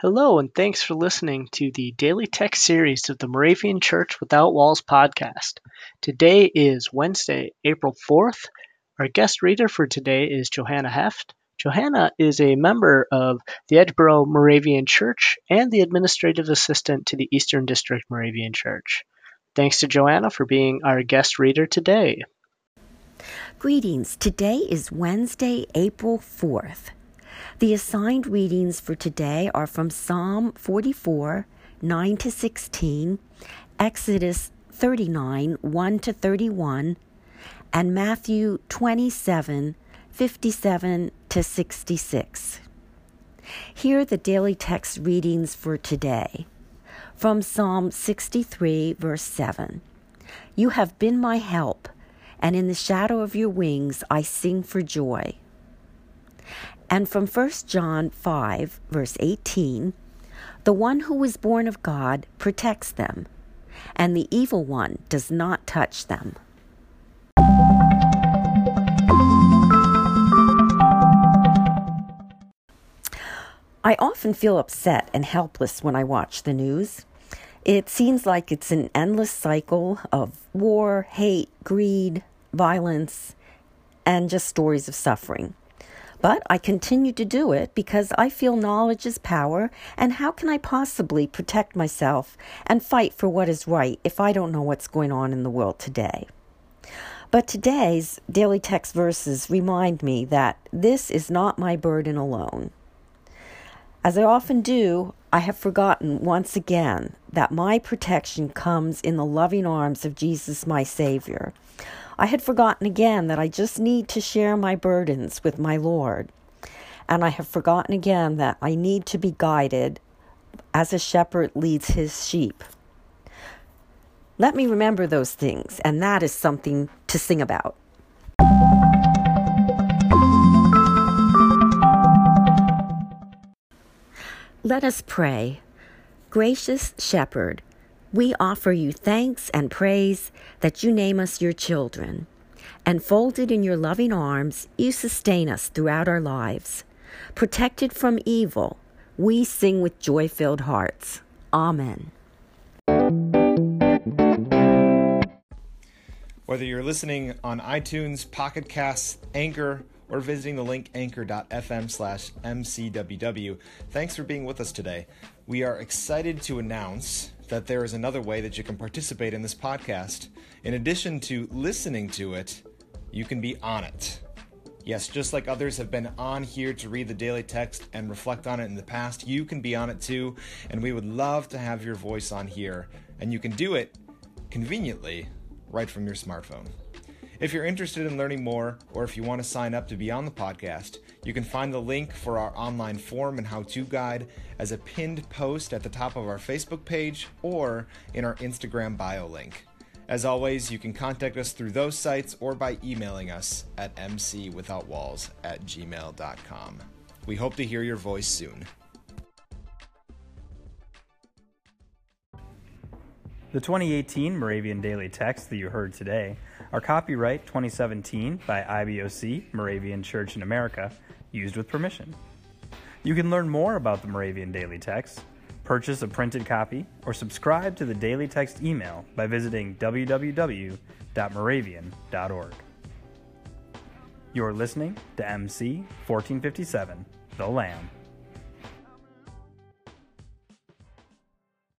Hello, and thanks for listening to the Daily Tech Series of the Moravian Church Without Walls podcast. Today is Wednesday, April 4th. Our guest reader for today is Johanna Heft. Johanna is a member of the Edgeboro Moravian Church and the administrative assistant to the Eastern District Moravian Church. Thanks to Johanna for being our guest reader today. Greetings. Today is Wednesday, April 4th. The assigned readings for today are from Psalm 44, 9 to 16, Exodus 39, 1 to 31, and Matthew 27, 57 to 66. Here are the daily text readings for today. From Psalm 63, verse 7, "You have been my help, and in the shadow of your wings I sing for joy." And from 1 John 5, verse 18, "The one who was born of God protects them, and the evil one does not touch them." I often feel upset and helpless when I watch the news. It seems like it's an endless cycle of war, hate, greed, violence, and just stories of suffering. But I continue to do it because I feel knowledge is power, and how can I possibly protect myself and fight for what is right if I don't know what's going on in the world today? But today's daily text verses remind me that this is not my burden alone. As I often do, I have forgotten once again that my protection comes in the loving arms of Jesus, my Savior. I had forgotten again that I just need to share my burdens with my Lord. And I have forgotten again that I need to be guided as a shepherd leads his sheep. Let me remember those things, and that is something to sing about. Let us pray. Gracious Shepherd, we offer you thanks and praise that you name us your children, and folded in your loving arms, you sustain us throughout our lives. Protected from evil, we sing with joy-filled hearts. Amen. Whether you're listening on iTunes, Pocket Casts, Anchor, or visiting the link anchor.fm/mcww, thanks for being with us today. We are excited to announce that there is another way that you can participate in this podcast. In addition to listening to it, you can be on it. Yes, just like others have been on here to read the daily text and reflect on it in the past, you can be on it too, and we would love to have your voice on here. And you can do it conveniently right from your smartphone. If you're interested in learning more, or if you want to sign up to be on the podcast, you can find the link for our online form and how-to guide as a pinned post at the top of our Facebook page or in our Instagram bio link. As always, you can contact us through those sites or by emailing us at mcwithoutwalls@gmail.com. We hope to hear your voice soon. The 2018 Moravian Daily Text that you heard today are copyright 2017 by IBOC, Moravian Church in America, used with permission. You can learn more about the Moravian Daily Text, purchase a printed copy, or subscribe to the Daily Text email by visiting www.moravian.org. You're listening to MC 1457, The Lamb.